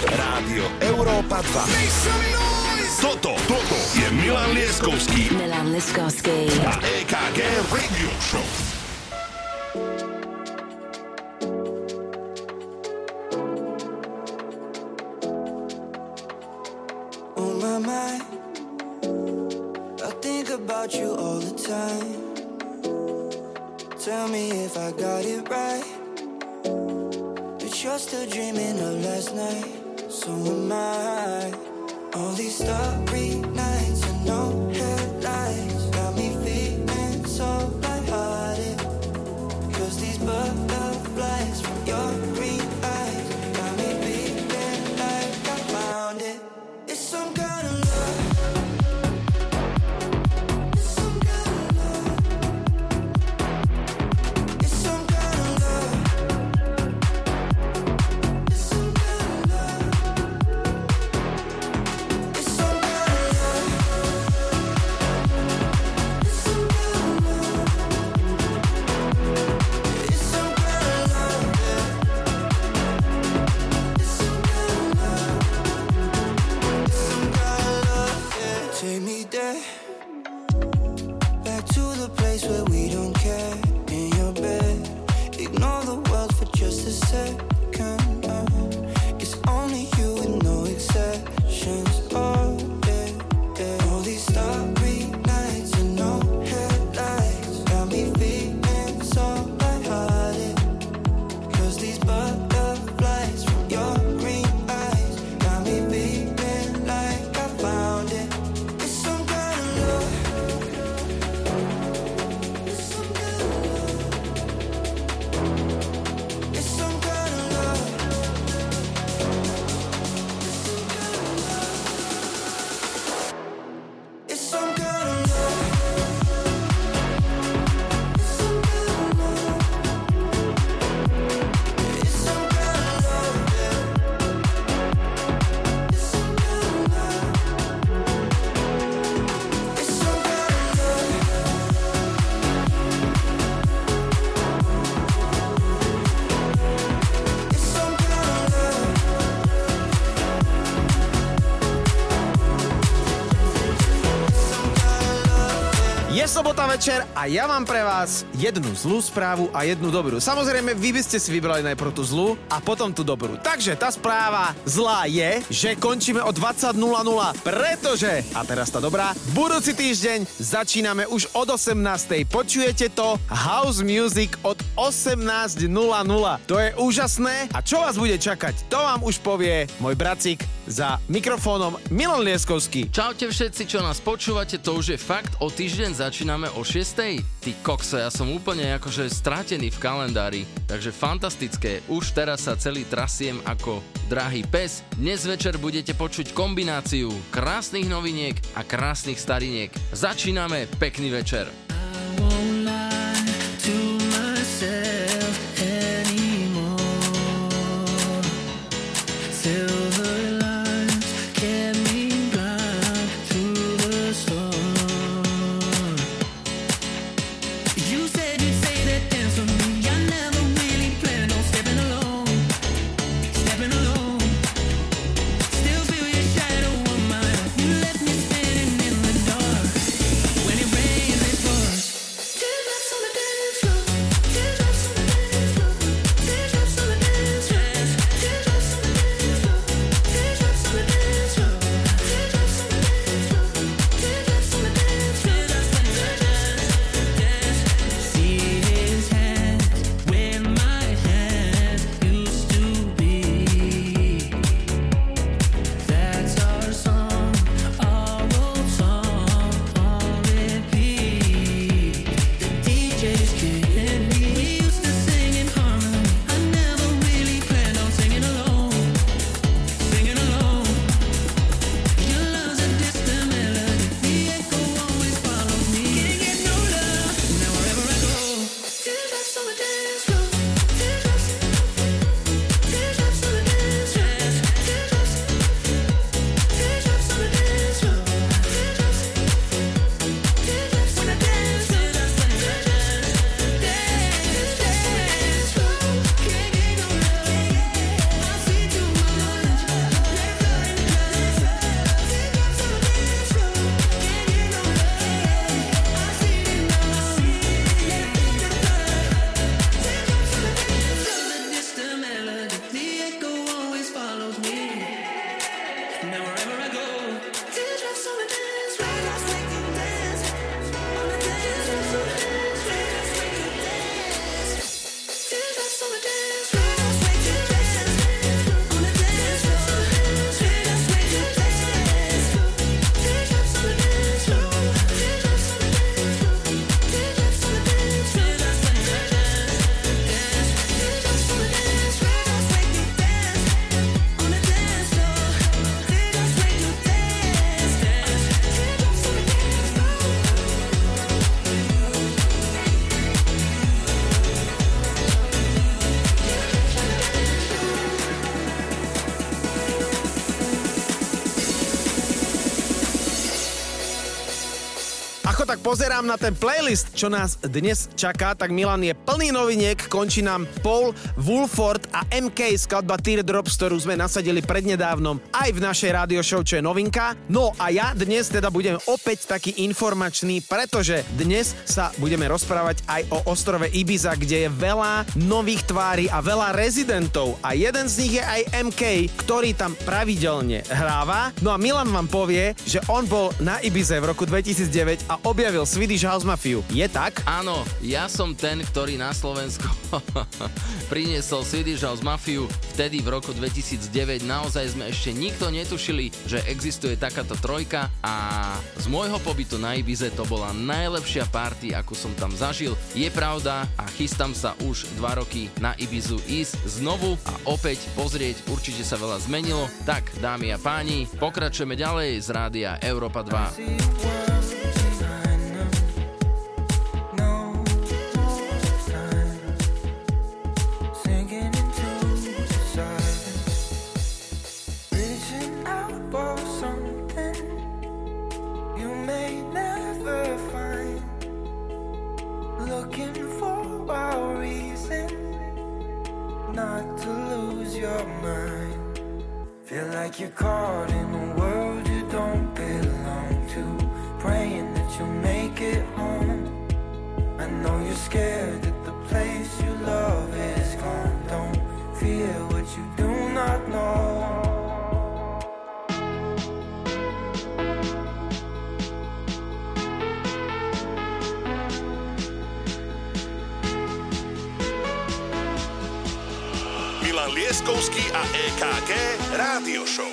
Rádio Európa 2. Toto je Milan Lieskovský. Milan Lieskovský. A EKG Radio Show. You all the time. Tell me if I got it right, but you're still dreaming of last night. So am I. All these starry nights and no headlights got me feeling so lighthearted, 'cause these butterflies from your green eyes got me feeling like I found it. It's some kind of love. Sobota večer a ja mám pre vás jednu zlú správu a jednu dobrú. Samozrejme, vy by ste si vybrali najprv tú zlú a potom tú dobrú. Takže tá správa zlá je, že končíme o 20.00, pretože, a teraz tá dobrá, budúci týždeň začíname už od 18.00. Počujete to? House Music od 18.00. To je úžasné. A čo vás bude čakať? To vám už povie môj bracík za mikrofónom Milan Lieskovský. Čaute všetci, čo nás počúvate, to už je fakt. O týždeň začíname o 6.00. Ty kokso, ja som úplne akože stratený v kalendári. Takže fantastické. Už teraz sa celý trasiem ako drahý pes. Dnes večer budete počuť kombináciu krásnych noviniek a krásnych stariniek. Začíname, pekný večer. tak pozerám na ten playlist, čo nás dnes čaká, tak Milan je plný noviniek, končí nám Paul Woolford a MK skladba Teardrops, ktorú sme nasadili prednedávnom aj v našej radio show, čo je novinka. No a ja dnes teda budem opäť taký informačný, pretože dnes sa budeme rozprávať aj o ostrove Ibiza, kde je veľa nových tvári a veľa rezidentov a jeden z nich je aj MK, ktorý tam pravidelne hráva. No a Milan vám povie, že on bol na Ibize v roku 2009 a objavil Swedish House Mafiu. Je tak? Áno, ja som ten, ktorý na Slovensko priniesol Swedish House Mafiu. Vtedy v roku 2009 naozaj sme ešte nikto netušili, že existuje takáto trojka a z môjho pobytu na Ibize to bola najlepšia party, akú som tam zažil. Je pravda a chystám sa už 2 roky na Ibizu ísť znovu a opäť pozrieť, určite sa veľa zmenilo. Tak, dámy a páni, pokračujeme ďalej z Rádia Európa 2. You're caught in a world you don't belong to, praying that you'll make it home. I know you're scared that the place you love is gone. Don't fear what you do not know. Milan Lieskovský a EKG Rádio Show.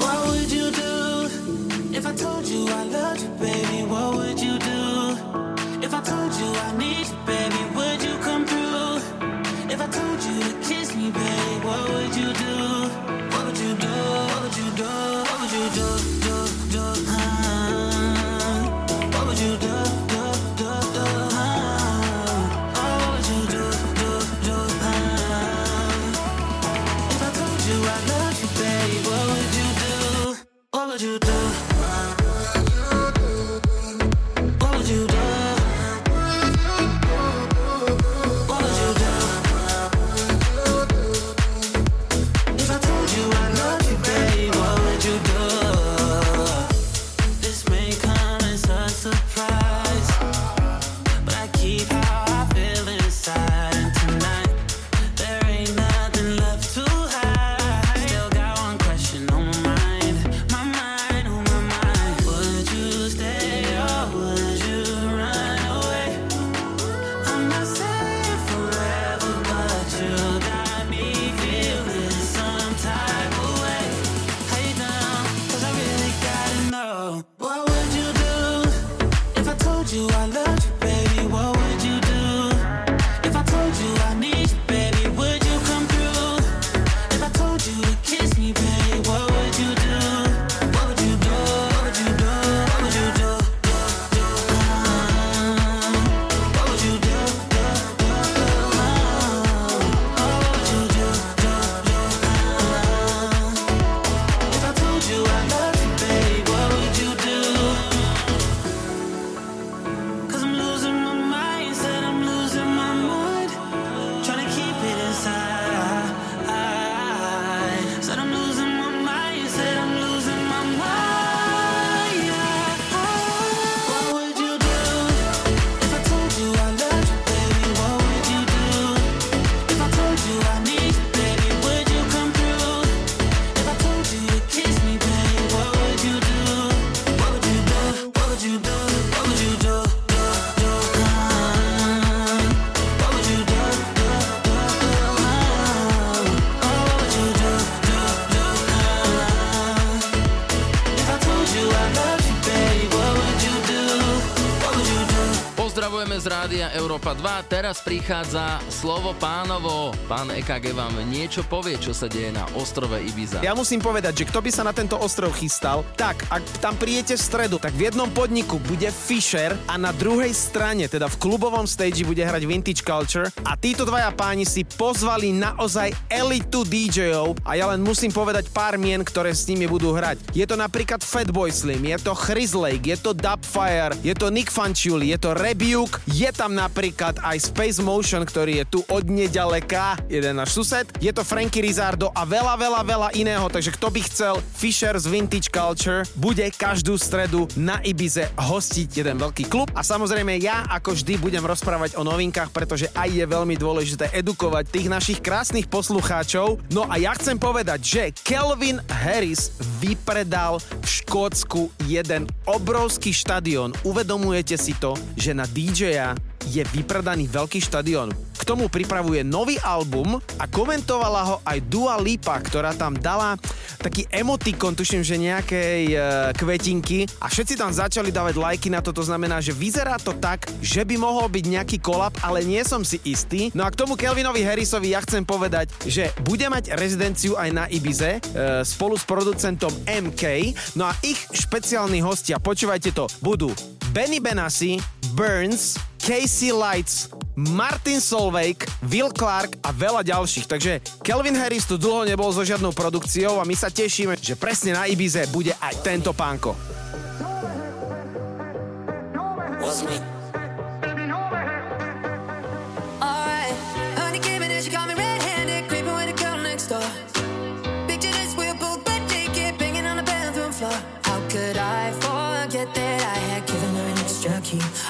What would you do? Európa 2, teraz prichádza slovo pánovo. Pán EKG vám niečo povie, čo sa deje na ostrove Ibiza. Ja musím povedať, že kto by sa na tento ostrov chystal, tak ak tam príjete v stredu, tak v jednom podniku bude Fisher a na druhej strane, teda v klubovom stage bude hrať Vintage Culture a títo dvaja páni si pozvali naozaj elitu DJov a ja len musím povedať pár mien, ktoré s nimi budú hrať. Je to napríklad Fatboy Slim, je to Chris Lake, je to Dubfire, je to Nick Fanchuli, je to Rebuke, je tam napríklad aj Space Motion, ktorý je tu od nedaleka, jeden náš sused, je to Frankie Rizardo a veľa iného, takže kto by chcel, Fisher z Vintage Culture bude každú stredu na Ibize hostiť jeden veľký klub a samozrejme ja ako vždy budem rozprávať o novinkách, pretože aj je veľmi dôležité edukovať tých našich krásnych poslucháčov. No a ja chcem povedať, že Calvin Harris vypredal v Škótsku jeden obrovský štadión. Uvedomujete si to, že na DJ-a je vypredaný veľký štadión. K tomu pripravuje nový album a komentovala ho aj Dua Lipa, ktorá tam dala taký emotikon, tuším, že nejakej kvetinky a všetci tam začali dávať lajky na to, to znamená, že vyzerá to tak, že by mohol byť nejaký kolab, ale nie som si istý. No a k tomu Calvinovi Harrisovi ja chcem povedať, že bude mať rezidenciu aj na Ibize spolu s producentom MK, no a ich špeciálni hostia, počúvajte to, budú Benny Benassi, Burns, KC Lights, Martin Solveig, Will Clark a veľa ďalších. Takže Calvin Harris tu dlho nebol so žiadnou produkciou a my sa tešíme, že presne na Ibize bude aj tento pánko.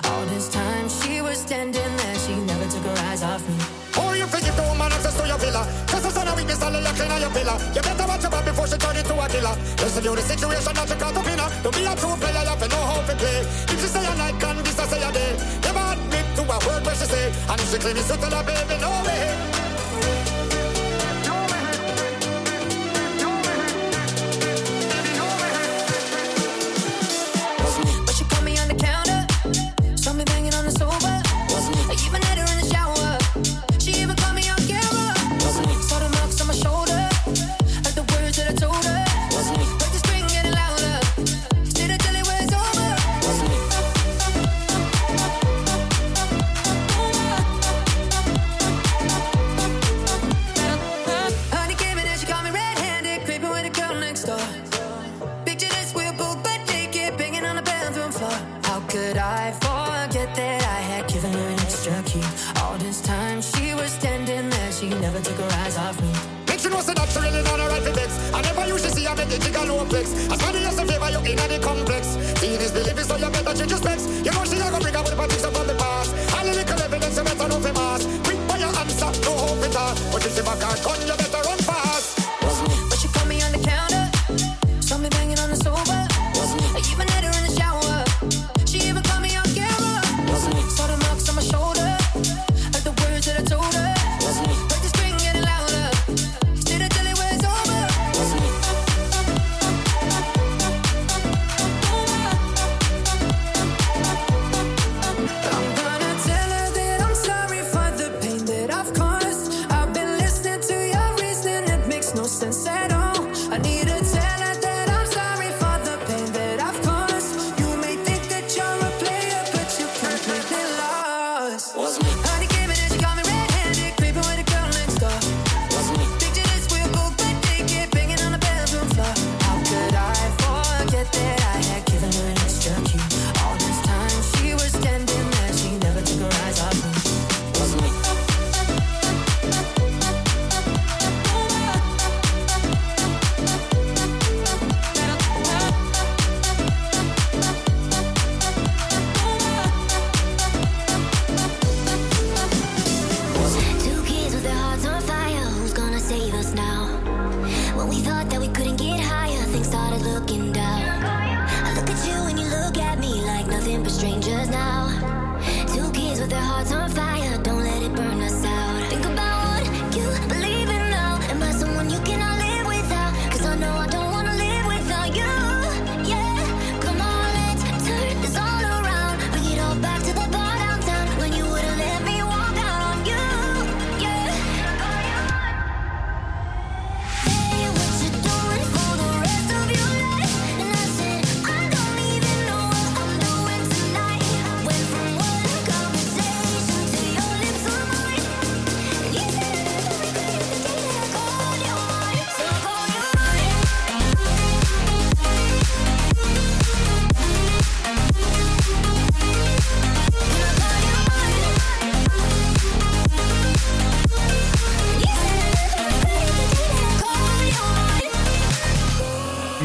All this time she was standing there, she never took her eyes off me. Oh, you think you don't man access to your villa? Cause it's not a weakness, I'll lock in on your pillar. You better watch your back before she turn into a killer. Listen to the situation that you got to be now. Don't be a true player, you have to know how to play. If she say a night, can this I say a day? Never admit to a word where she say. And if she clean it, so tell her baby, no way. Let me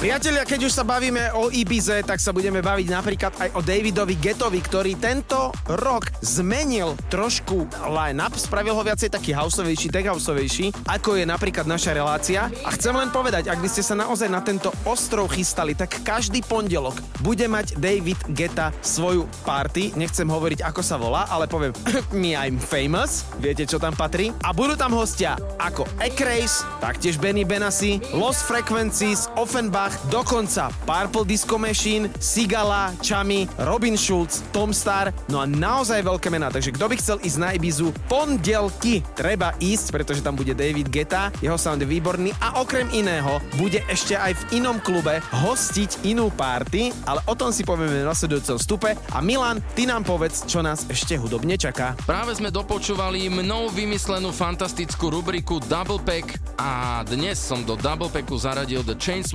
Priatelia, keď už sa bavíme o Ibize, tak sa budeme baviť napríklad aj o Davidovi Guettovi, ktorý tento rok zmenil trošku line-up, spravil ho viacej taký houseovejší, tech houseovejší, ako je napríklad naša relácia. A chcem len povedať, ak by ste sa naozaj na tento ostrov chystali, tak každý pondelok bude mať David Guetta svoju party. Nechcem hovoriť, ako sa volá, ale poviem Me I'm Famous, viete, čo tam patrí. A budú tam hostia ako Ekrejs, taktiež Benny Benassi, Lost Frequencies, Offenbach, dokonca Purple Disco Machine, Sigala, Chami, Robin Schulz, Tom Star, no a naozaj veľké mená. Takže kto by chcel ísť na Ibizu pondelky, treba ísť, pretože tam bude David Guetta, jeho sound je výborný a okrem iného bude ešte aj v inom klube hostiť inú party, ale o tom si povieme v nasledujúcom vstupe a Milan, ty nám povedz, čo nás ešte hudobne čaká. Práve sme dopočúvali mnou vymyslenú fantastickú rubriku Double Pack a dnes som do Double Packu zaradil The Chainsmokers.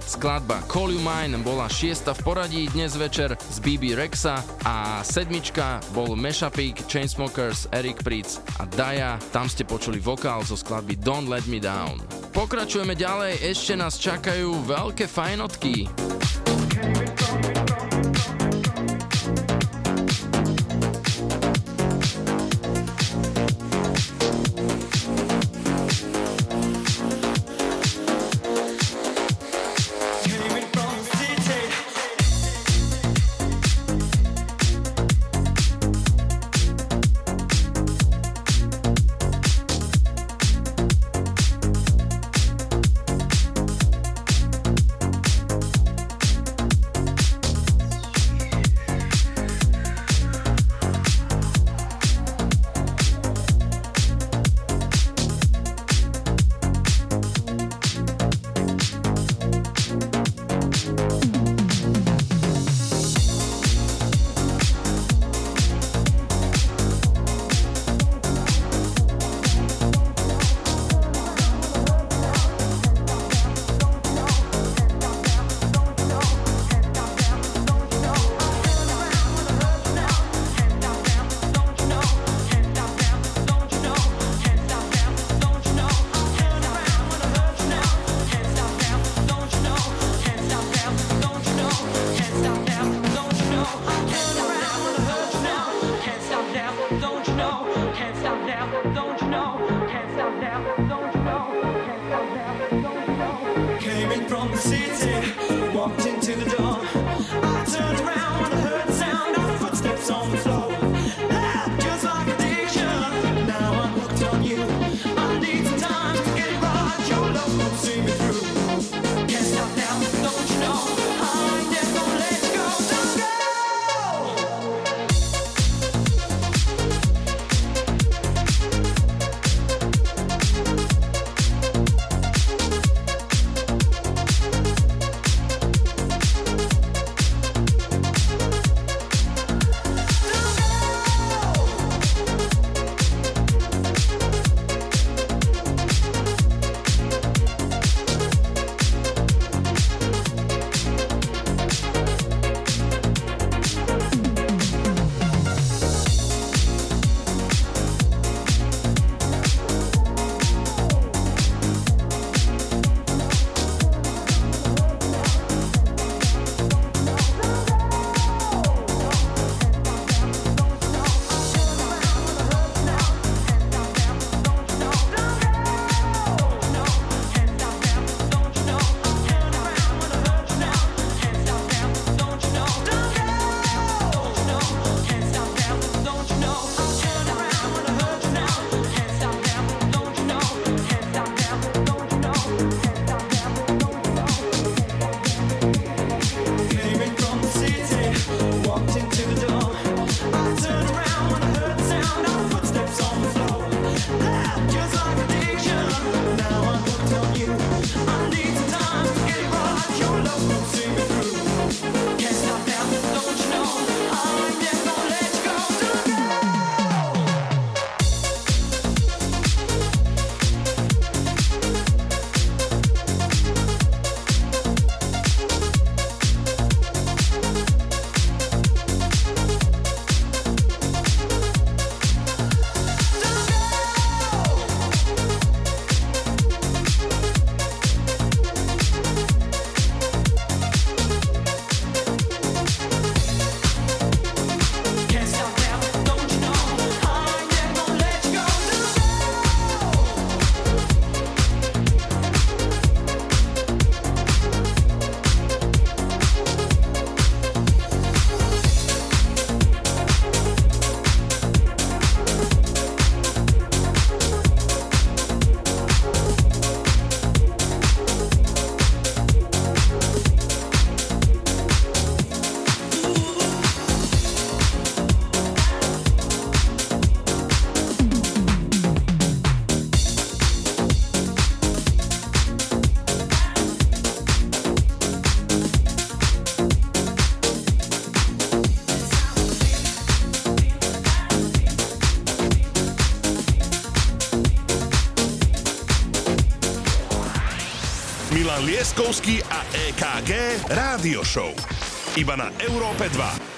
Skladba Call You Mine bola 6. v poradí dnes večer z BB Rexa a 7. bol mashupík Chainsmokers, Eric Pritz a Daya. Tam ste počuli vokál zo skladby Don't Let Me Down. Pokračujeme ďalej, ešte nás čakajú veľké fajnotky. Milan Lieskovský a EKG Rádio Show. Iba na Európe 2.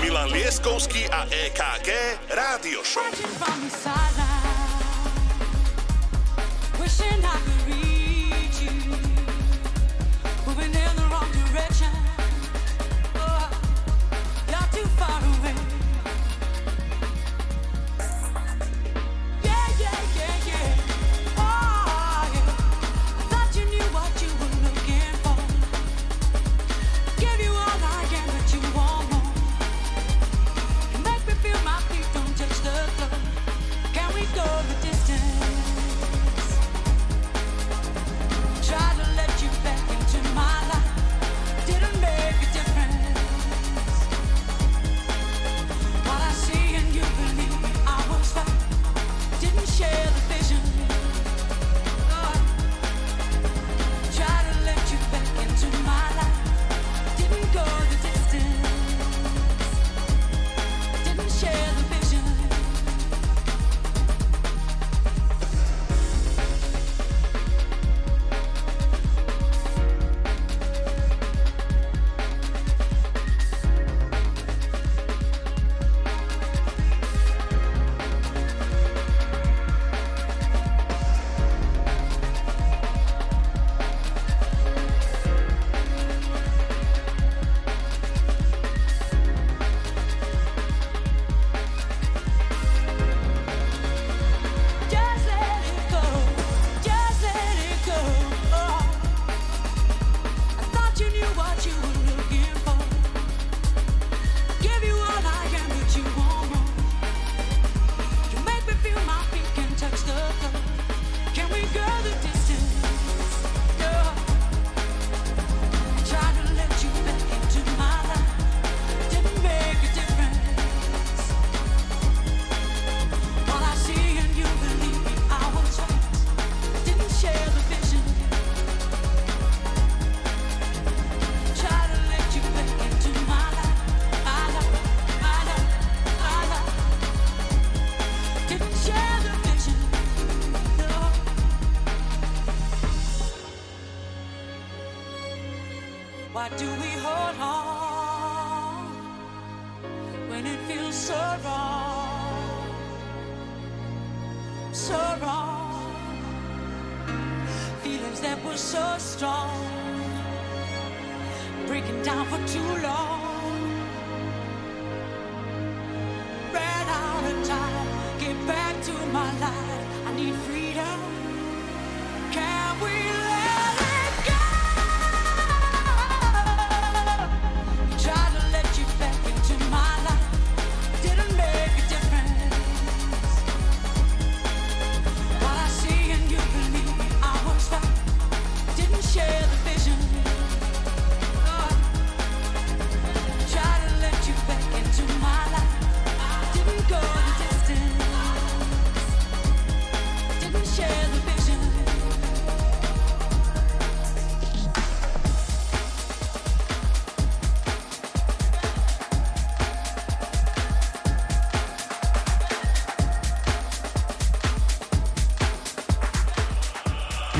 Milan Lieskovský a EKG Rádio Show.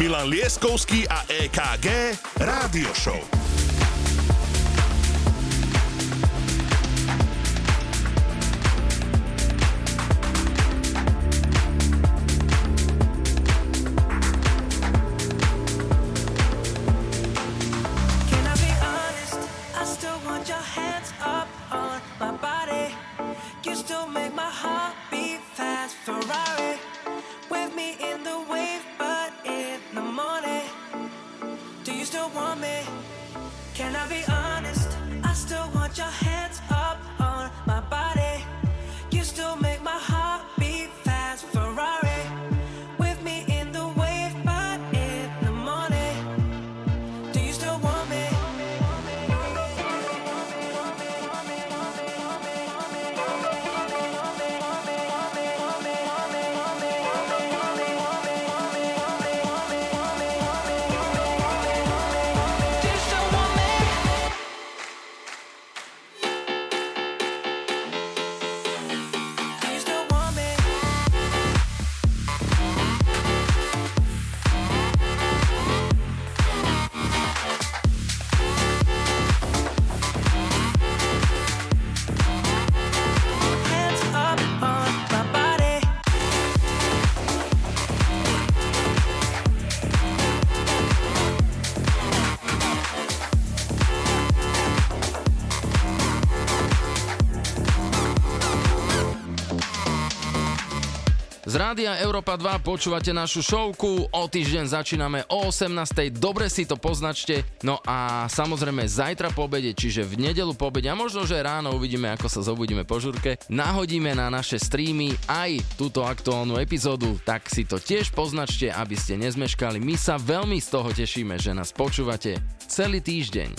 Milan Lieskovský a EKG Rádio Show. Z Rádia Europa 2 počúvate našu šovku, o týždeň začíname o 18.00, dobre si to poznačte, no a samozrejme zajtra po obede, čiže v nedeľu po obede a možno, že ráno uvidíme, ako sa zobudíme po žurke, nahodíme na naše streamy aj túto aktuálnu epizódu, tak si to tiež poznačte, aby ste nezmeškali, my sa veľmi z toho tešíme, že nás počúvate celý týždeň.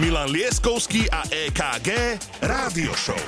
Milan Lieskovský a EKG Rádio Show.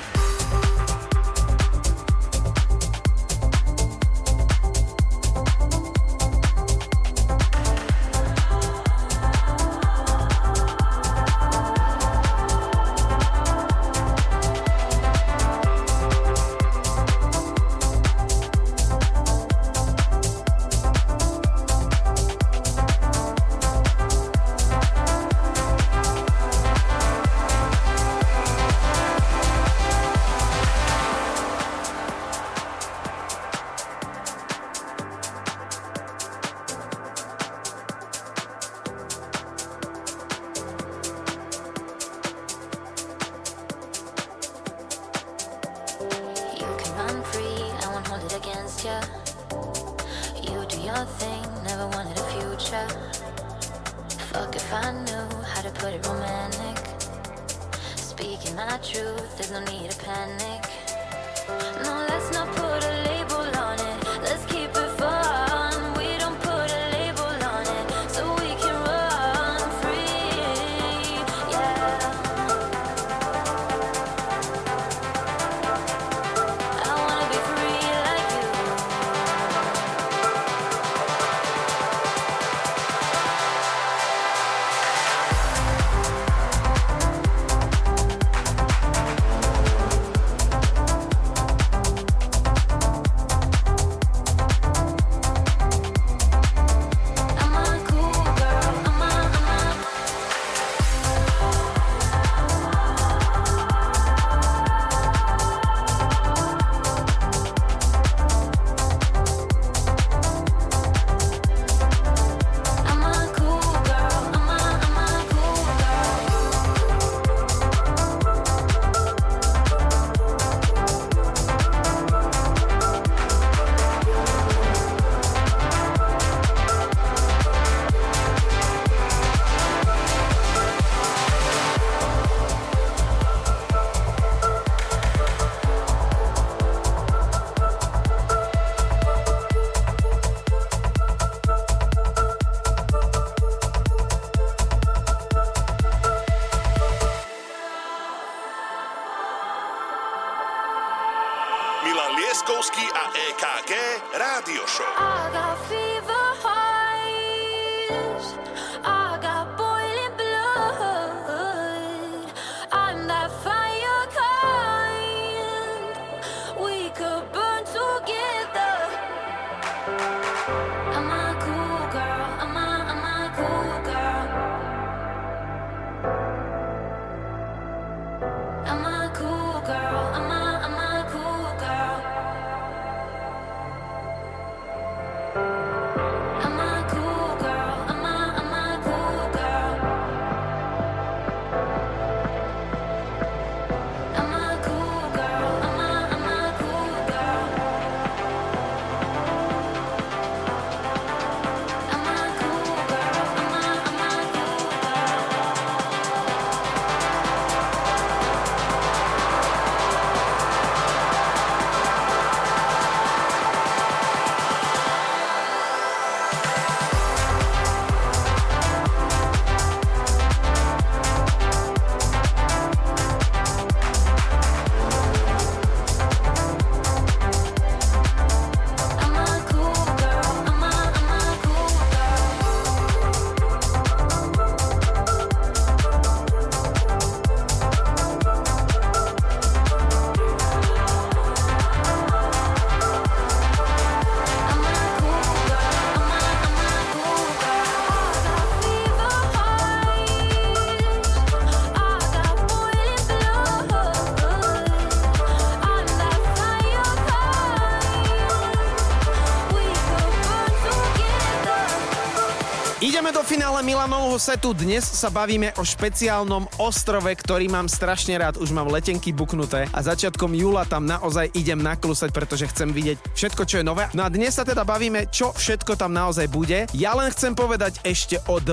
Ideme do finále Milanovho setu. Dnes sa bavíme o špeciálnom ostrove, ktorý mám strašne rád. Už mám letenky buknuté a začiatkom júla tam naozaj idem naklusať, pretože chcem vidieť všetko, čo je nové. No a dnes sa teda bavíme, čo všetko tam naozaj bude. Ja len chcem povedať ešte o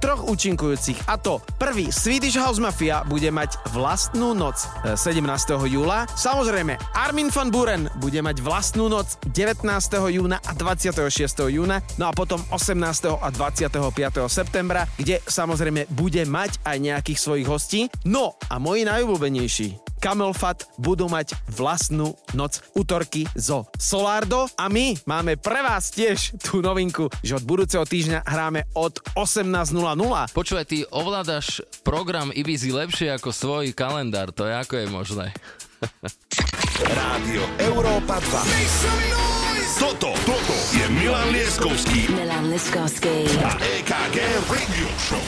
troch účinkujúcich. A to prvý, Swedish House Mafia bude mať vlastnú noc 17. júla. Samozrejme, Armin van Buuren bude mať vlastnú noc 19. júna a 26. júna. No a potom 18. a 25. septembra, kde samozrejme bude mať aj nejakých svojich hostí. No a moji najobľúbenejší Camel Fat budú mať vlastnú noc utorky zo Solardo a my máme pre vás tiež tú novinku, že od budúceho týždňa hráme od 18.00. Počúvaj, ty ovládaš program Ibizy lepšie ako svoj kalendár, to je ako je možné. Rádio Európa 2. Toto je Milan Lieskovský a EKG Radio Show.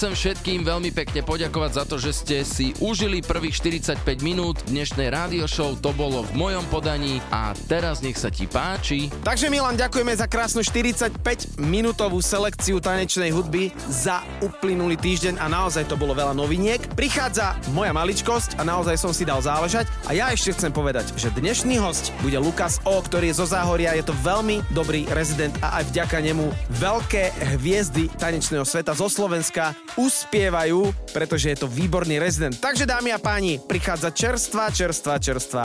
Chcem všetkým veľmi pekne poďakovať za to, že ste si užili prvých 45 minút dnešnej rádio show. To bolo v mojom podaní a teraz nech sa ti páči. Takže Milan, ďakujeme za krásnu 45-minútovú selekciu tanečnej hudby za uplynulý týždeň a naozaj to bolo veľa noviniek. Prichádza moja maličkosť a naozaj som si dal záležať a ja ešte chcem povedať, že dnešný host bude Lukas O, ktorý je zo Záhoria, je to veľmi dobrý rezident a aj vďaka nemu veľké hviezdy tanečného sveta zo Slovenska uspievajú, pretože je to výborný rezident. Takže dámy a páni, prichádza čerstvá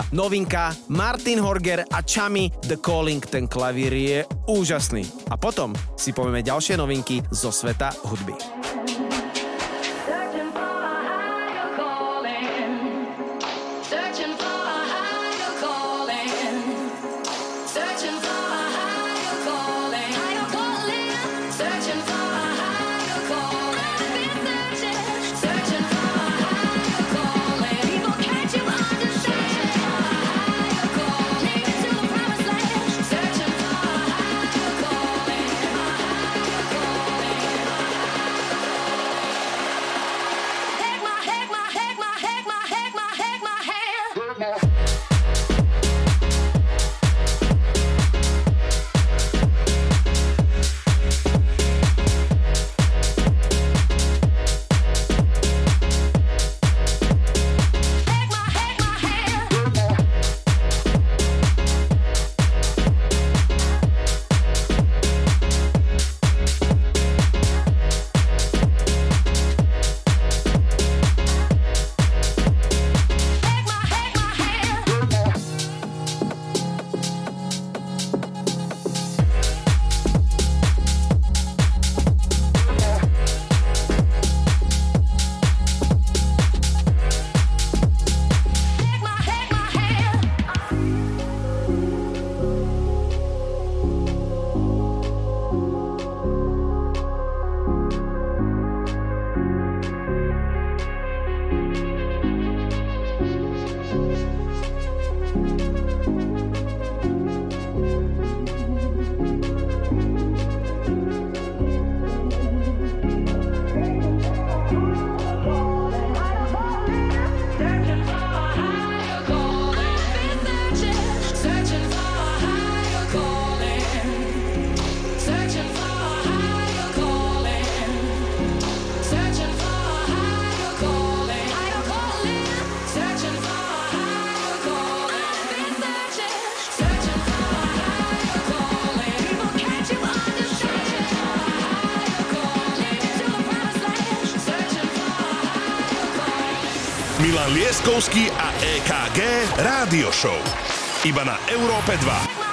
novinka Martin Horger a Chami The Calling, ten klavír je úžasný. A potom si povieme ďalšie novinky zo sveta hudby. Milan Lieskovský a EKG Rádio Show. Iba na Európe 2.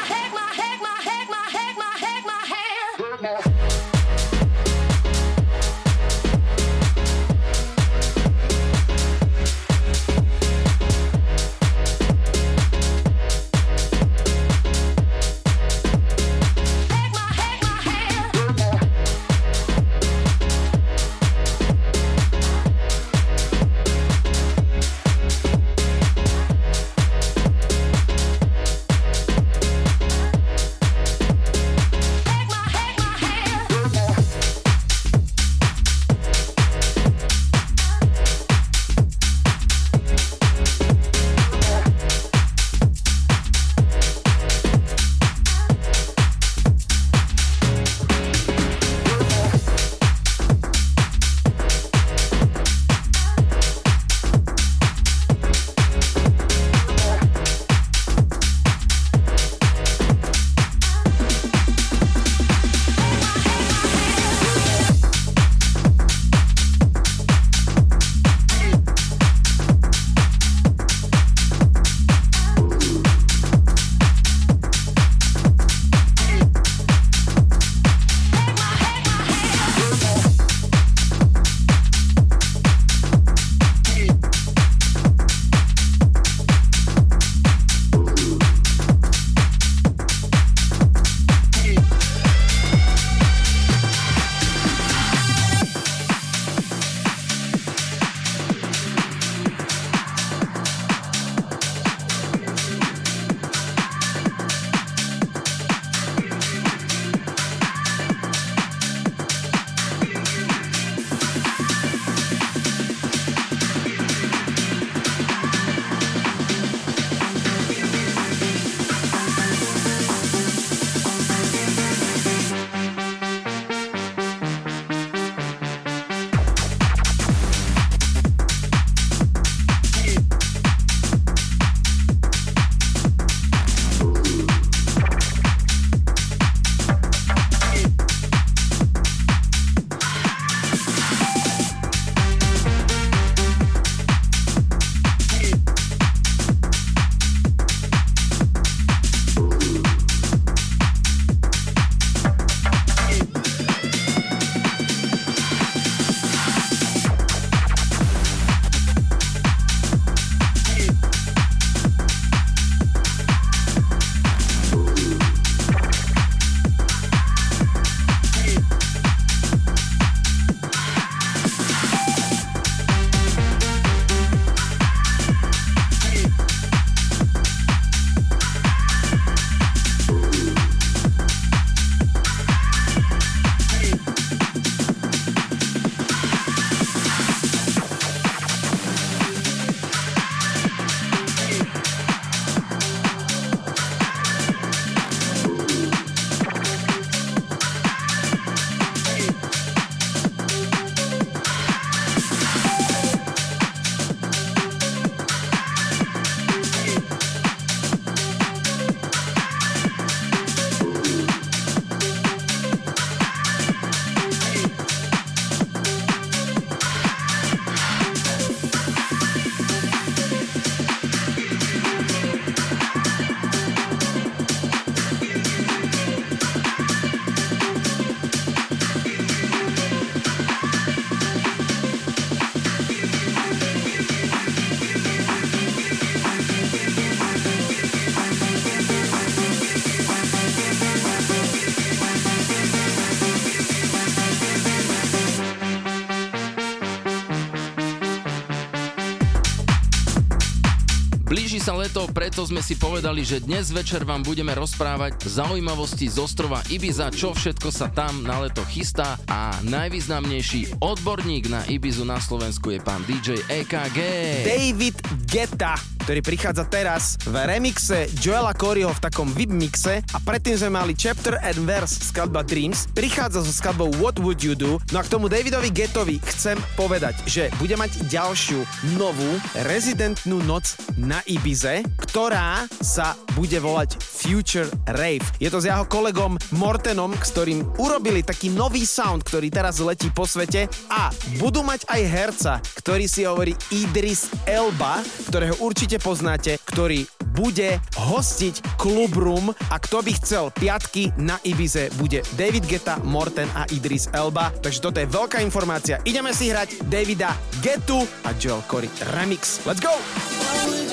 Blíži sa leto, preto sme si povedali, že dnes večer vám budeme rozprávať zaujímavosti z ostrova Ibiza, čo všetko sa tam na leto chystá a najvýznamnejší odborník na Ibizu na Slovensku je pán DJ EKG. David Guetta, ktorý prichádza teraz v remixe Joela Coreyho v takom vibmixe a predtým sme mali Chapter and Verse skladba Dreams, prichádza so skladbou What Would You Do. No a k tomu Davidovi Guettovi chcem povedať, že bude mať ďalšiu novú rezidentnú noc na Ibizu. Ibize, ktorá sa bude volať Future Rave. Je to s jeho kolegom Mortenom, s ktorým urobili taký nový sound, ktorý teraz letí po svete, a budú mať aj herca, ktorý si hovorí Idris Elba, ktorého určite poznáte, ktorý bude hostiť Club Room, a kto by chcel piatky na Ibize, bude David Guetta, Morten a Idris Elba. Takže toto je veľká informácia. Ideme si hrať Davida Guettu a Joel Corey Remix. Let's go!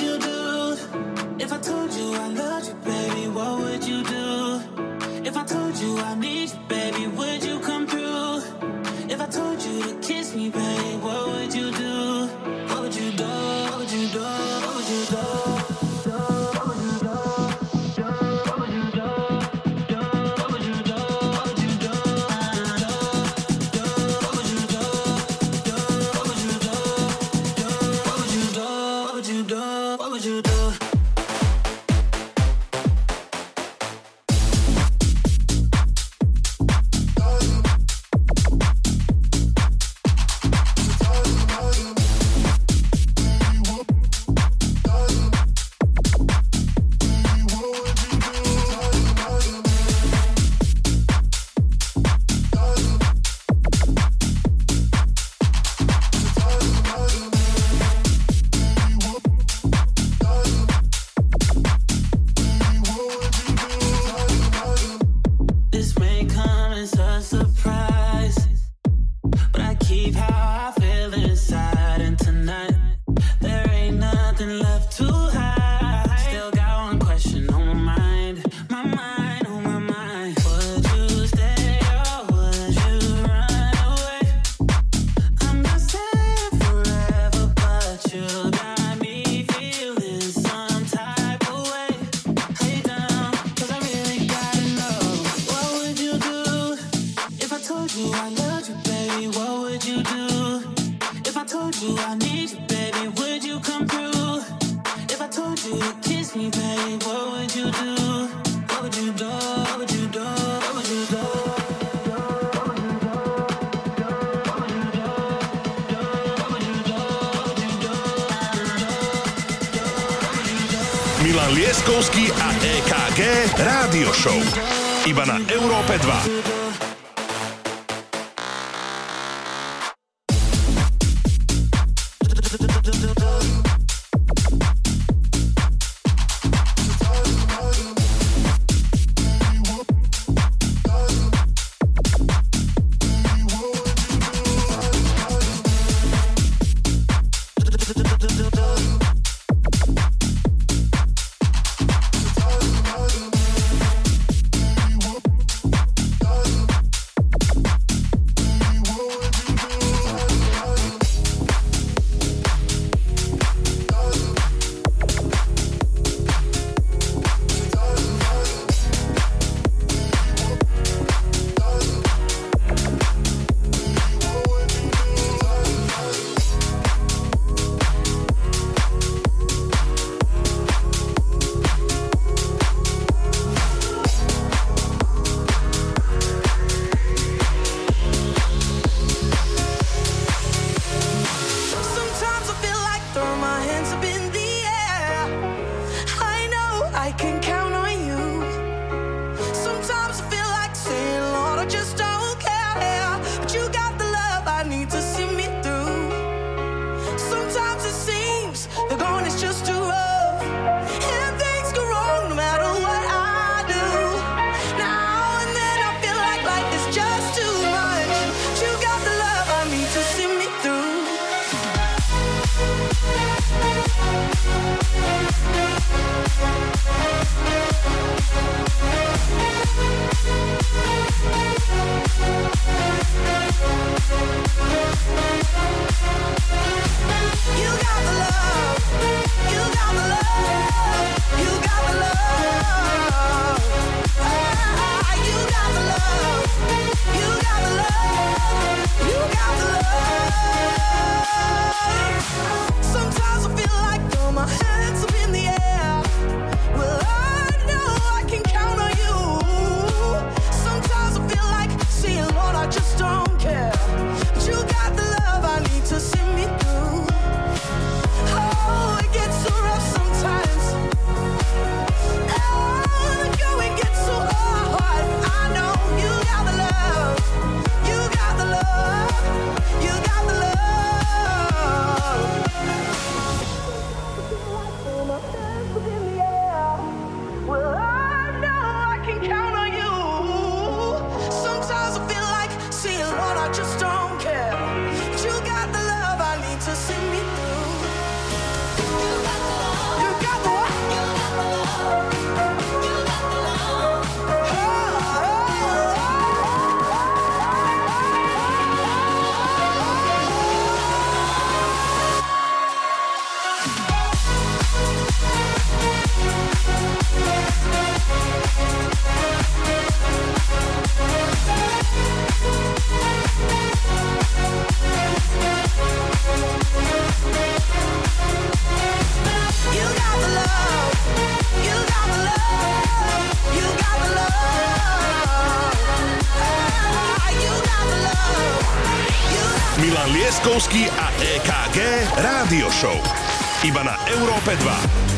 What would you do if I told you I loved you, baby? What would you do if I told you I need you, baby? Would you come through if I told you to kiss me, baby? What would you do? What would you do? What would you do? What would you do? Milan Lieskovský a EKG Rádio Show. Iba na Európe 2. Sometimes I feel like throw my hands up in the air. Well, Lieskovský a EKG Rádio Show. Iba na Európe 2.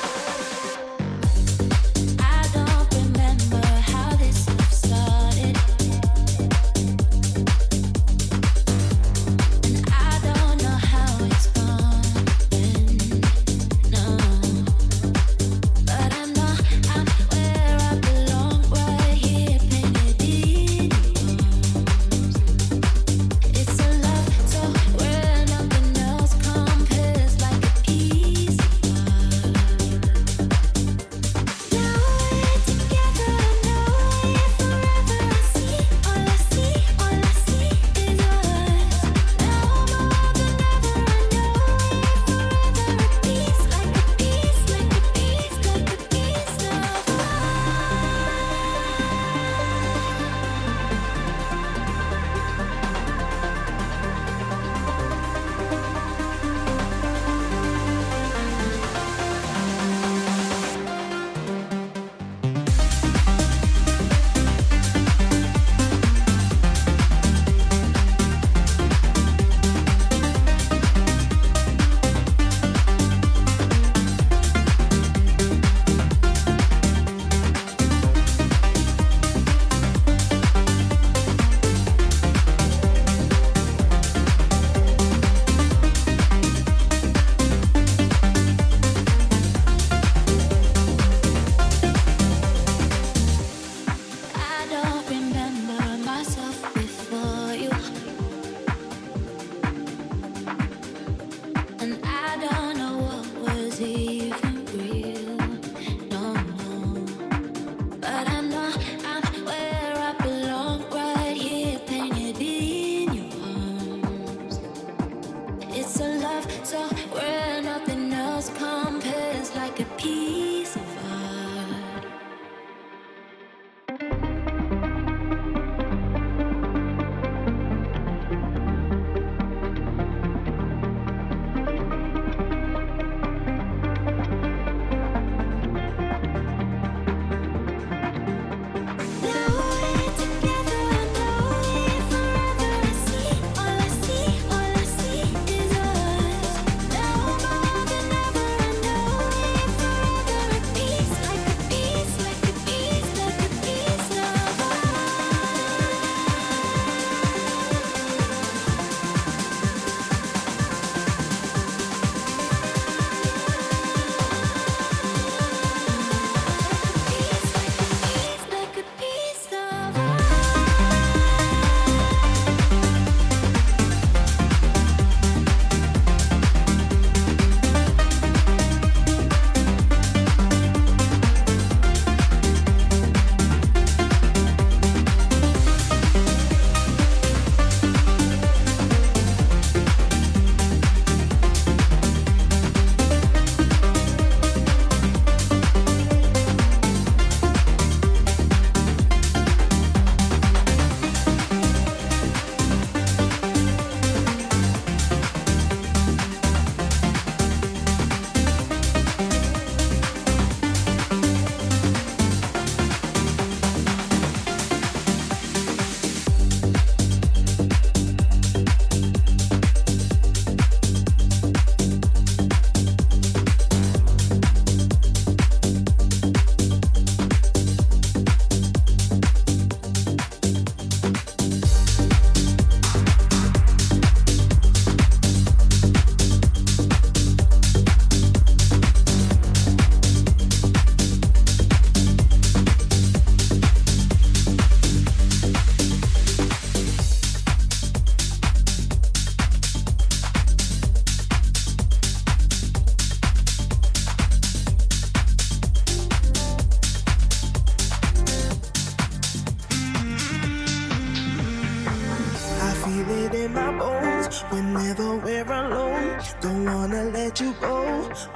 here alone. Don't wanna let you go.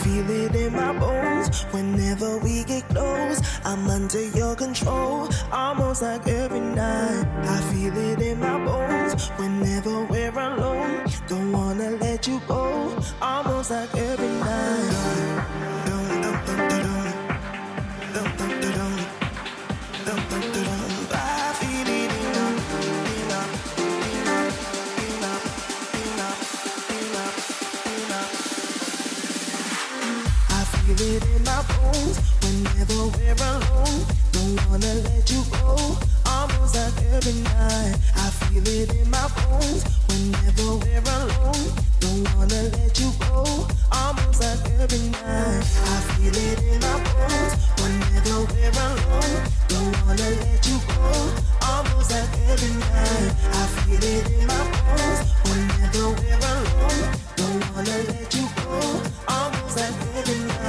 feel it in my bones whenever we get close. I'm under your control, almost like every night. I feel it in my bones whenever we're alone. Don't wanna let you go, almost like every night. It in my bones, whenever we're alone, don't wanna let you go, almost like every night, I feel it in my bones, whenever we're alone, don't wanna let you go, almost like every night, I feel it in my bones, whenever we're alone, don't wanna let you go, almost like every night, I feel it in my bones, whenever we're alone, don't wanna let you go, almost like every night.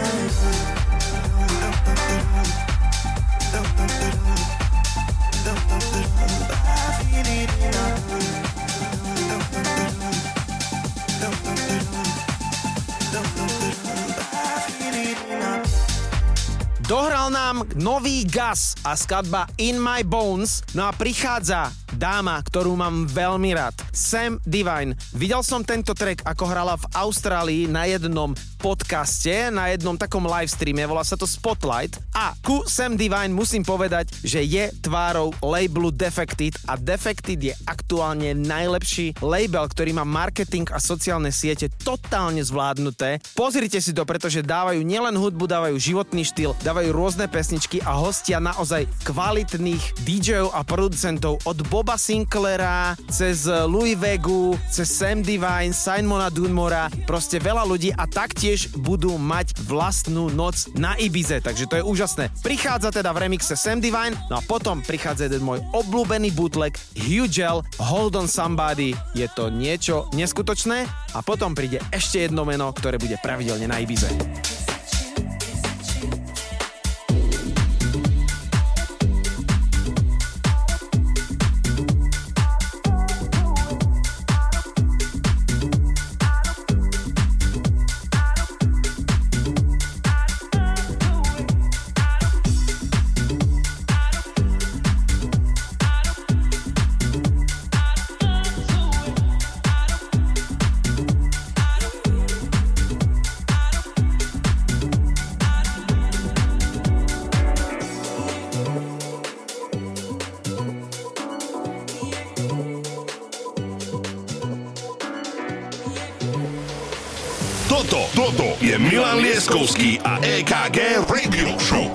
Dohral nám nový Gas a skladba In My Bones, no a prichádza dáma, ktorú mám veľmi rád, Sam Divine. Videl som tento track, ako hrala v Austrálii na jednom podcaste, na jednom takom livestreame, volá sa to Spotlight. A ku Sam Divine musím povedať, že je tvárou labelu Defected a Defected je aktuálne najlepší label, ktorý má marketing a sociálne siete totálne zvládnuté. Pozrite si to, pretože dávajú nielen hudbu, dávajú životný štýl, dávajú rôzne pesničky a hostia naozaj kvalitných DJov a producentov od Boba Sinclaira, cez Louis Vegu, cez Sam Divine, Simona Dunmora, proste veľa ľudí a taktiež budú mať vlastnú noc na Ibize, takže to je úžasné. Prichádza teda v remixe Sam Divine, no a potom prichádza jeden môj obľúbený bootleg Hugel, Hold on Somebody. Je to niečo neskutočné a potom príde ešte jedno meno, ktoré bude pravidelne na Ibize. Toto je Milan Lieskovský a EKG Radio Show.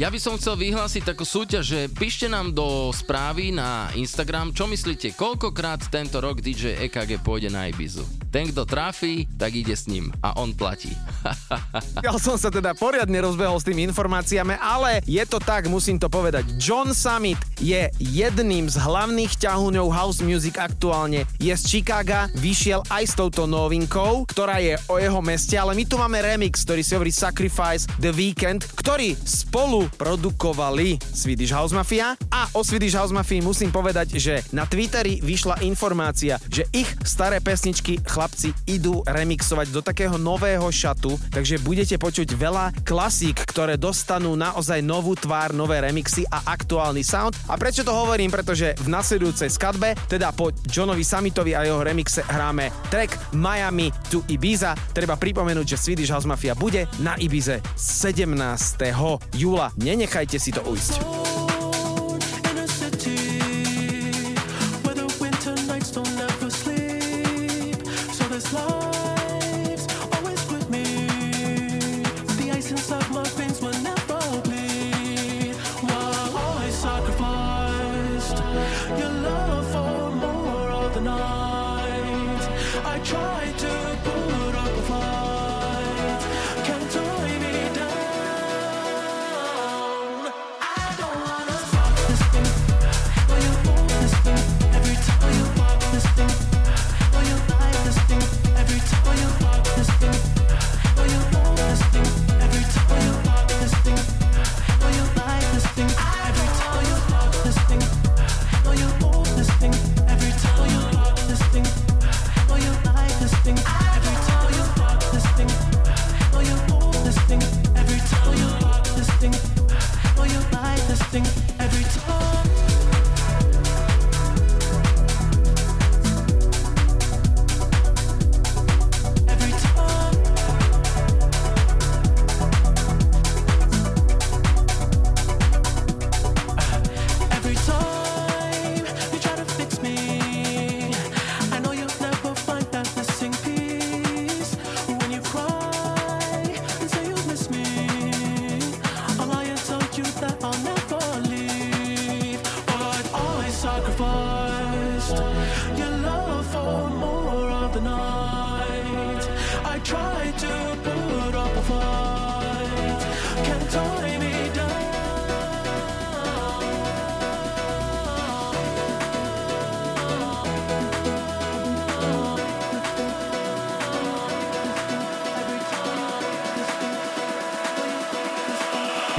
Ja by som chcel vyhlásiť takú súťaž, že píšte nám do správy na Instagram, čo myslíte, koľkokrát tento rok DJ EKG pôjde na Ibizu. Ten, kto trafí, tak ide s ním a on platí. Ja som sa teda poriadne rozbehol s tými informáciami, ale je to tak, musím to povedať. John Summit je jedným z hlavných ťahuňov house music aktuálne. Je z Chicaga, vyšiel aj s touto novinkou, ktorá je o jeho meste, ale my tu máme remix, ktorý si hovorí Sacrifice The Weekend, ktorý spolu produkovali Swedish House Mafia. A o Swedish House Mafia musím povedať, že na Twitteri vyšla informácia, že ich staré pesničky chlapci idú remixovať do takého nového šatu, takže budete počuť veľa klasík, ktoré dostanú naozaj novú tvár, nové remixy a aktuálny sound. A prečo to hovorím? Pretože v nasledujúcej skladbe, teda po Johnovi Summitovi a jeho remixe hráme track Miami to Ibiza. Treba pripomenúť, že Swedish House Mafia bude na Ibize 17. júla. Nenechajte si to ujsť.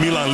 Milan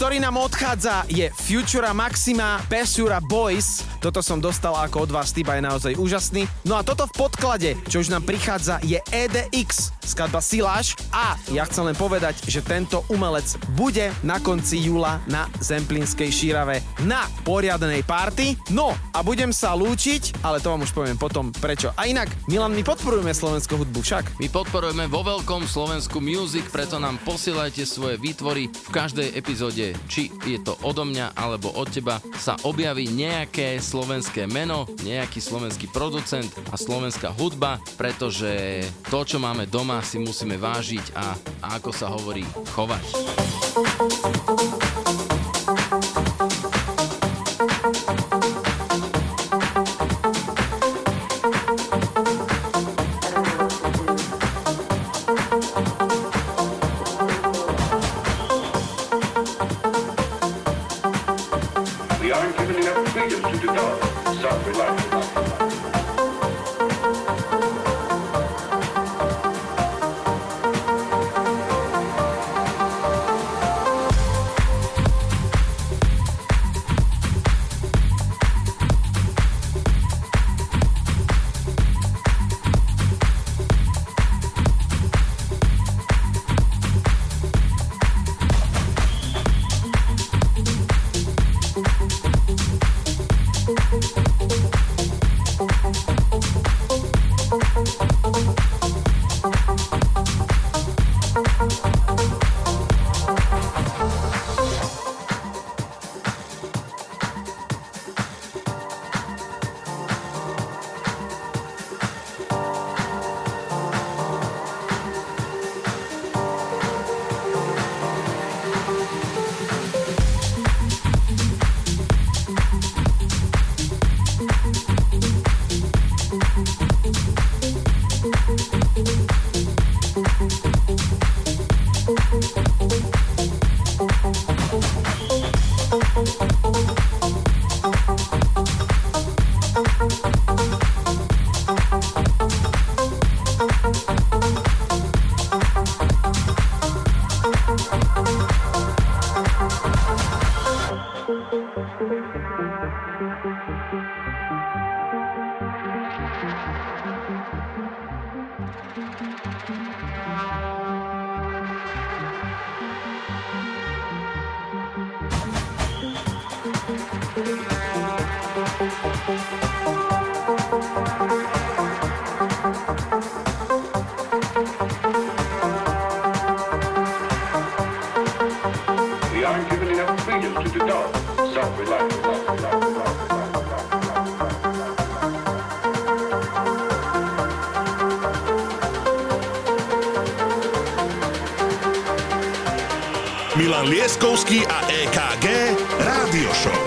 Ktorý nám odchádza je Futura Maxima Pesura Boys. Toto som dostal ako od vás, týba je naozaj úžasný. No a toto v podklade, čo už nám prichádza, je EDX, skladba Siláš. A ja chcem len povedať, že tento umelec bude na konci júla na Zemplínskej Šírave na poriadnej party. No a budem sa lúčiť, ale to vám už poviem potom prečo. A inak, Milan, my podporujeme slovenskú hudbu však. My podporujeme vo veľkom slovenskú music, preto nám posielajte svoje výtvory v každej epizóde. Či je to odo mňa alebo od teba, sa objaví nejaké slovenské meno, nejaký slovenský producent a slovenská hudba, pretože to, čo máme doma, si musíme vážiť a ako sa hovorí, chovať. Milan Lieskovský a EKG Rádio Show.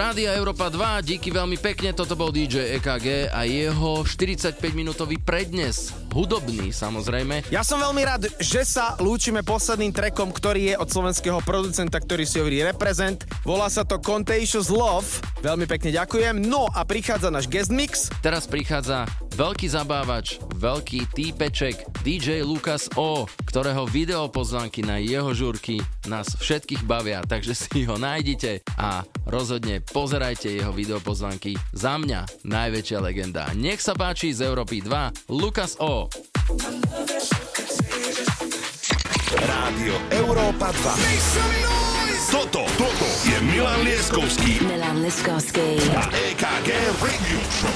Radio Europa 2, díky veľmi pekne, toto bol DJ EKG a jeho 45-minútový prednes, hudobný samozrejme. Ja som veľmi rád, že sa lúčime posledným trackom, ktorý je od slovenského producenta, ktorý si hovorí Represent. Volá sa to Contagious Love, veľmi pekne ďakujem. No a prichádza náš guest mix. Teraz prichádza veľký zabávač, veľký týpeček, DJ Lukas O, ktorého videopozvánky na jeho žúrky nás všetkých bavia, takže si ho nájdite a rozhodne pozerajte jeho videopozvánky. Za mňa najväčšia legenda. Nech sa páči z Európy 2, Lukas O. Rádio Európa 2. Toto je Milan Lieskovský. Milan Lieskovský. A EKG Radio Show.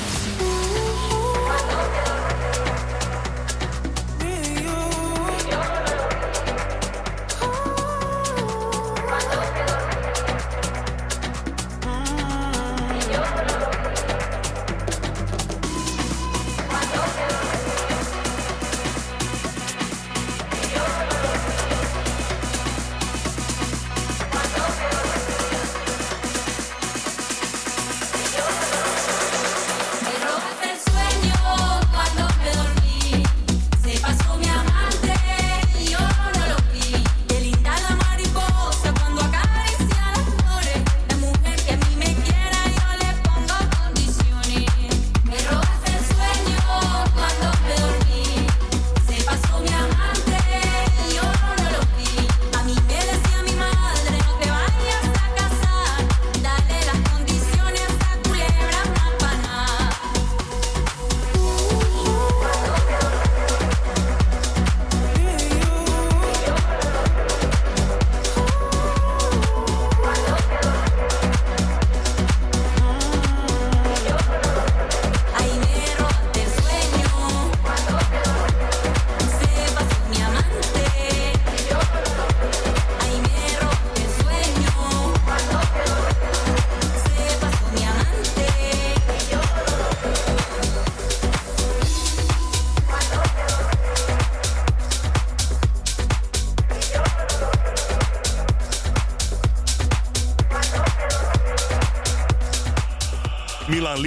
Milan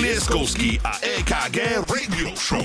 Lieskovský a EKG Radio Show.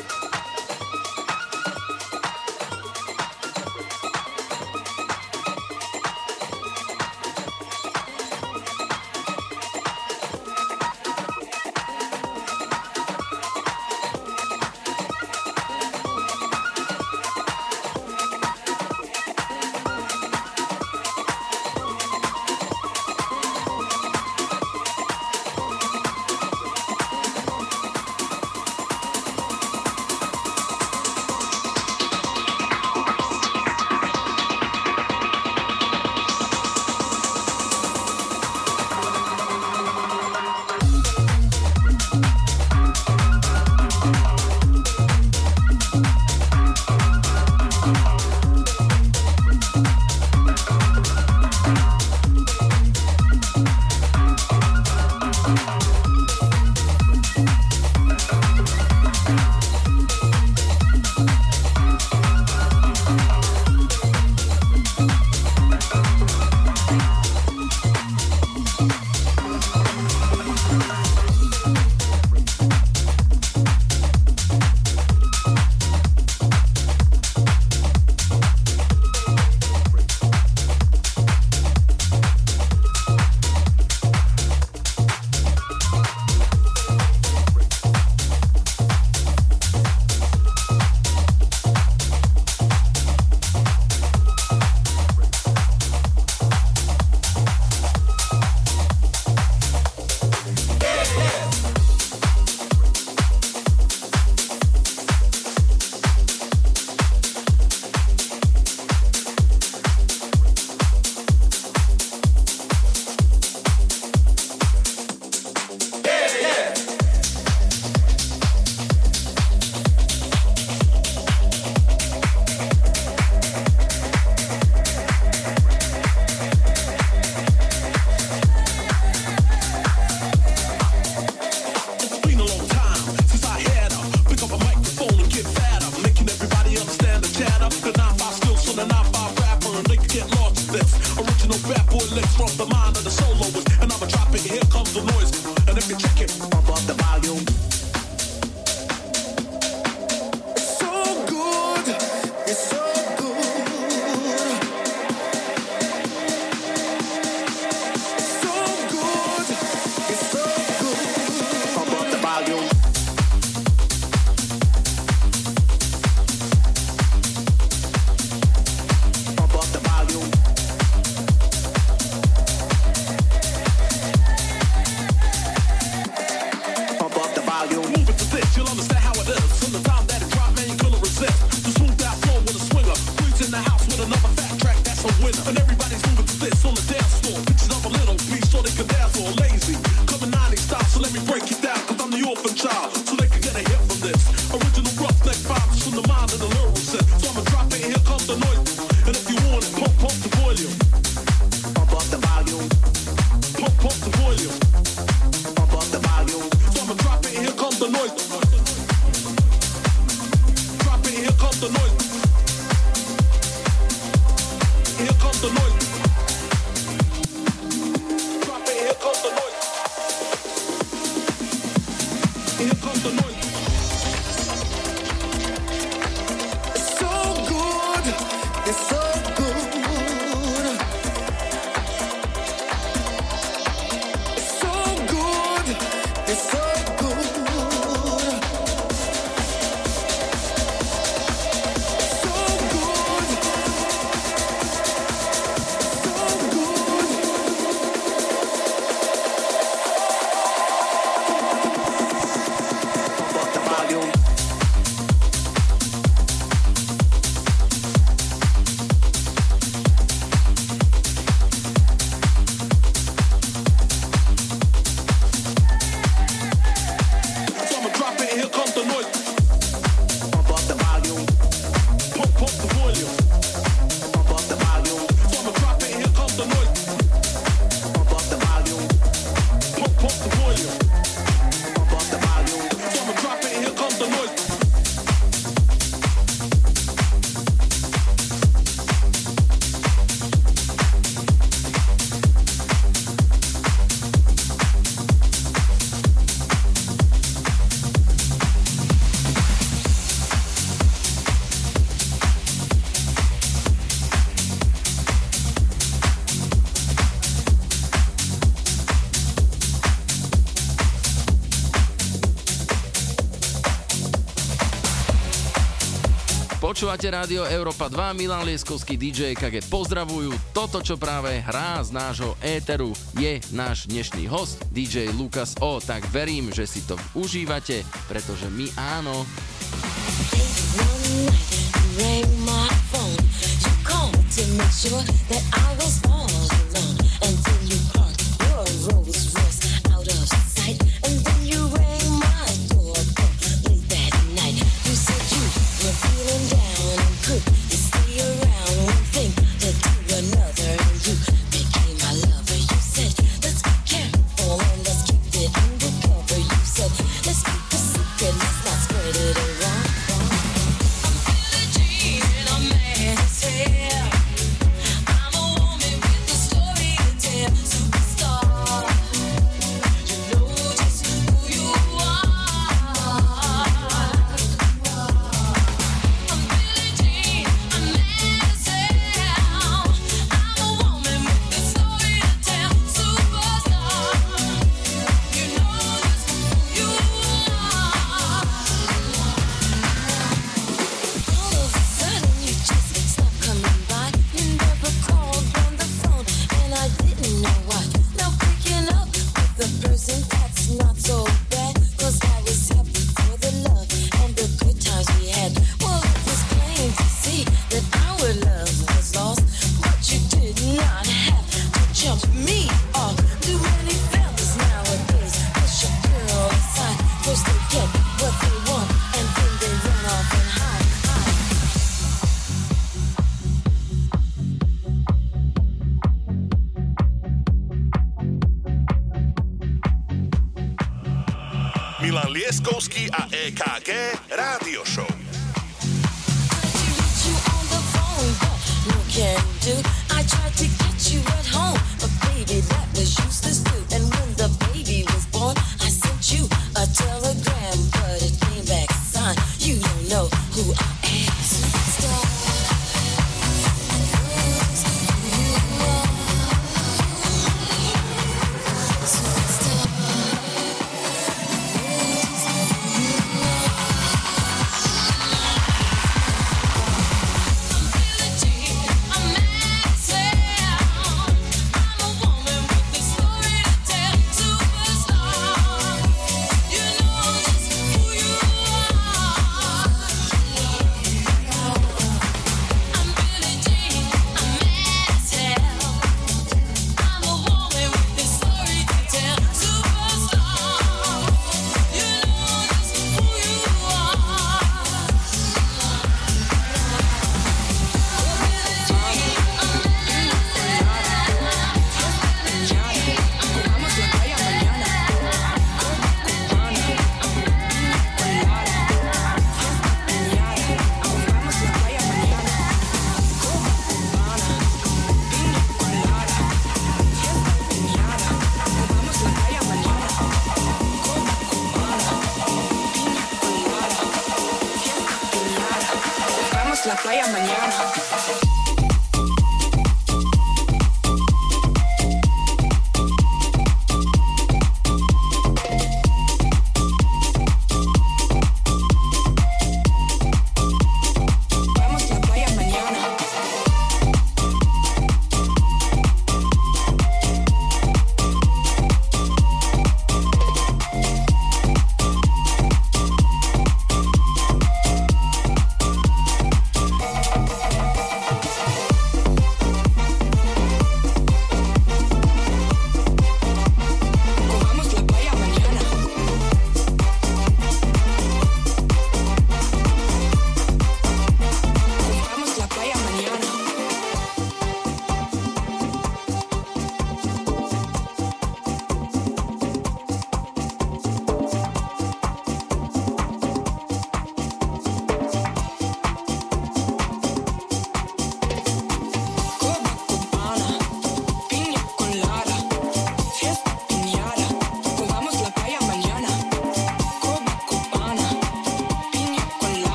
Počúvate Rádio Europa 2, Milan Lieskovský, DJ EKG pozdravujú. Toto, čo práve hrá z nášho éteru, je náš dnešný host, DJ Lukas O. Tak verím, že si to užívate, pretože my áno.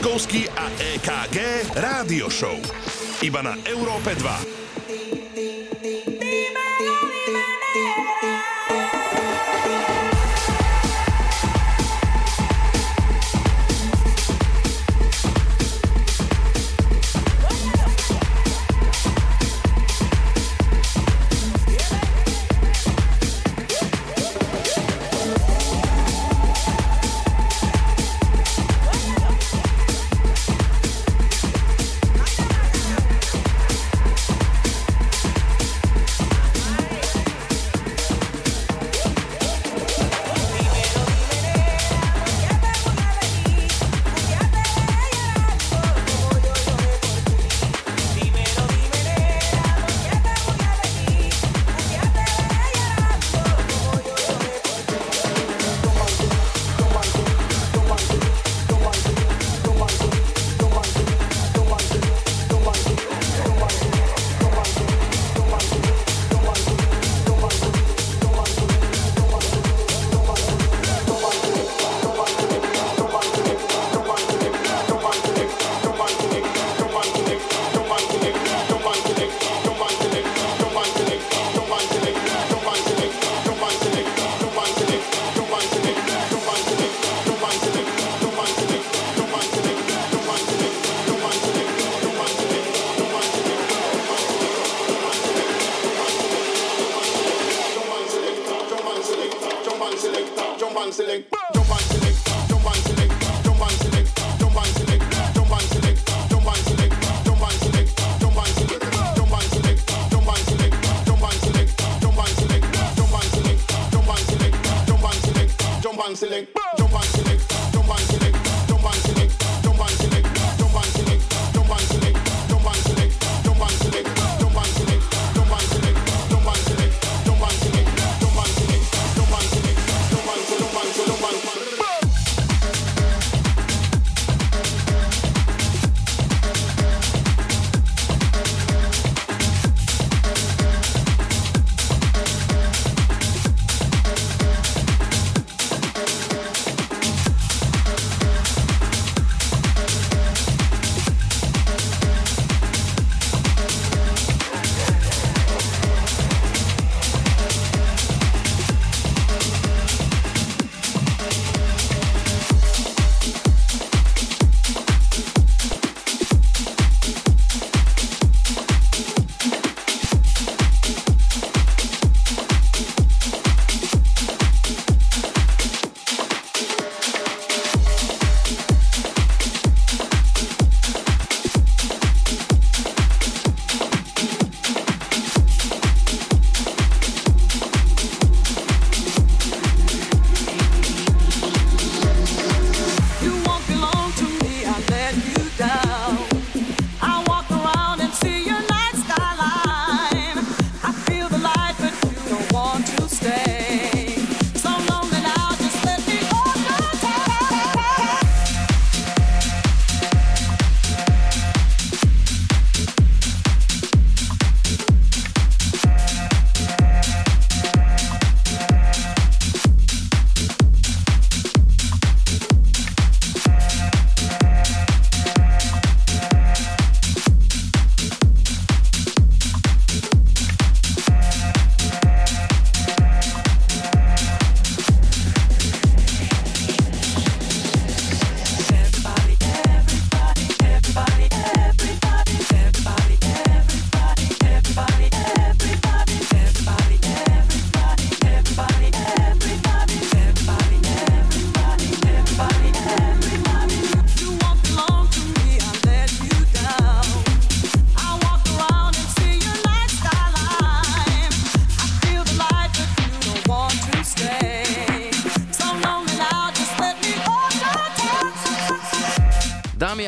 Lieskovský a EKG Rádio Show. Iba na Európe 2.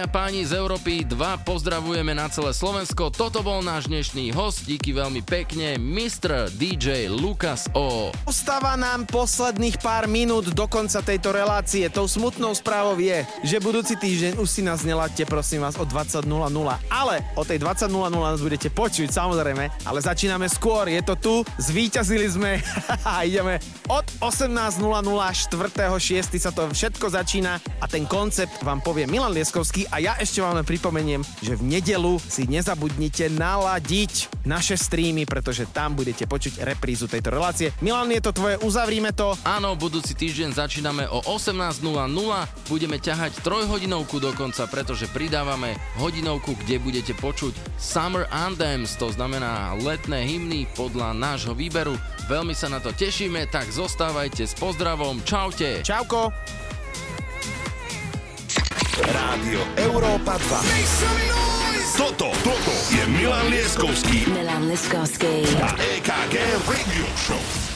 a páni z Európy 2, pozdravujeme na celé Slovensko. Toto bol náš dnešný host, díky veľmi pekne, Mr. DJ Lukas O. Ostáva nám posledných pár minút do konca tejto relácie. Tou smutnou správou je, že budúci týždeň už si nás neladte, prosím vás, o 20.00. Ale o tej 20.00 nás budete počuť, samozrejme, ale začíname skôr, je to tu, zvíťazili sme a ideme od 18.00, 4.6. sa to všetko začína a ten koncept vám povie Milan Lieskovský a ja ešte vám len pripomeniem, že v nedeľu si nezabudnite naladiť naše streamy, pretože tam budete počuť reprízu tejto relácie. Milan, je to tvoje, uzavrime to. Áno, budúci týždeň začíname o 18.00, budeme ťahať trojhodinovku dokonca, pretože pridávame hodinovku, kde budete počuť Summer Anthems, to znamená letné hymny podľa nášho výberu. Veľmi sa na to tešíme, tak zostávajte s pozdravom, čaute. Čauko. Rádio Európa 2. Toto je Milan Lieskovský a EKG Radio Show.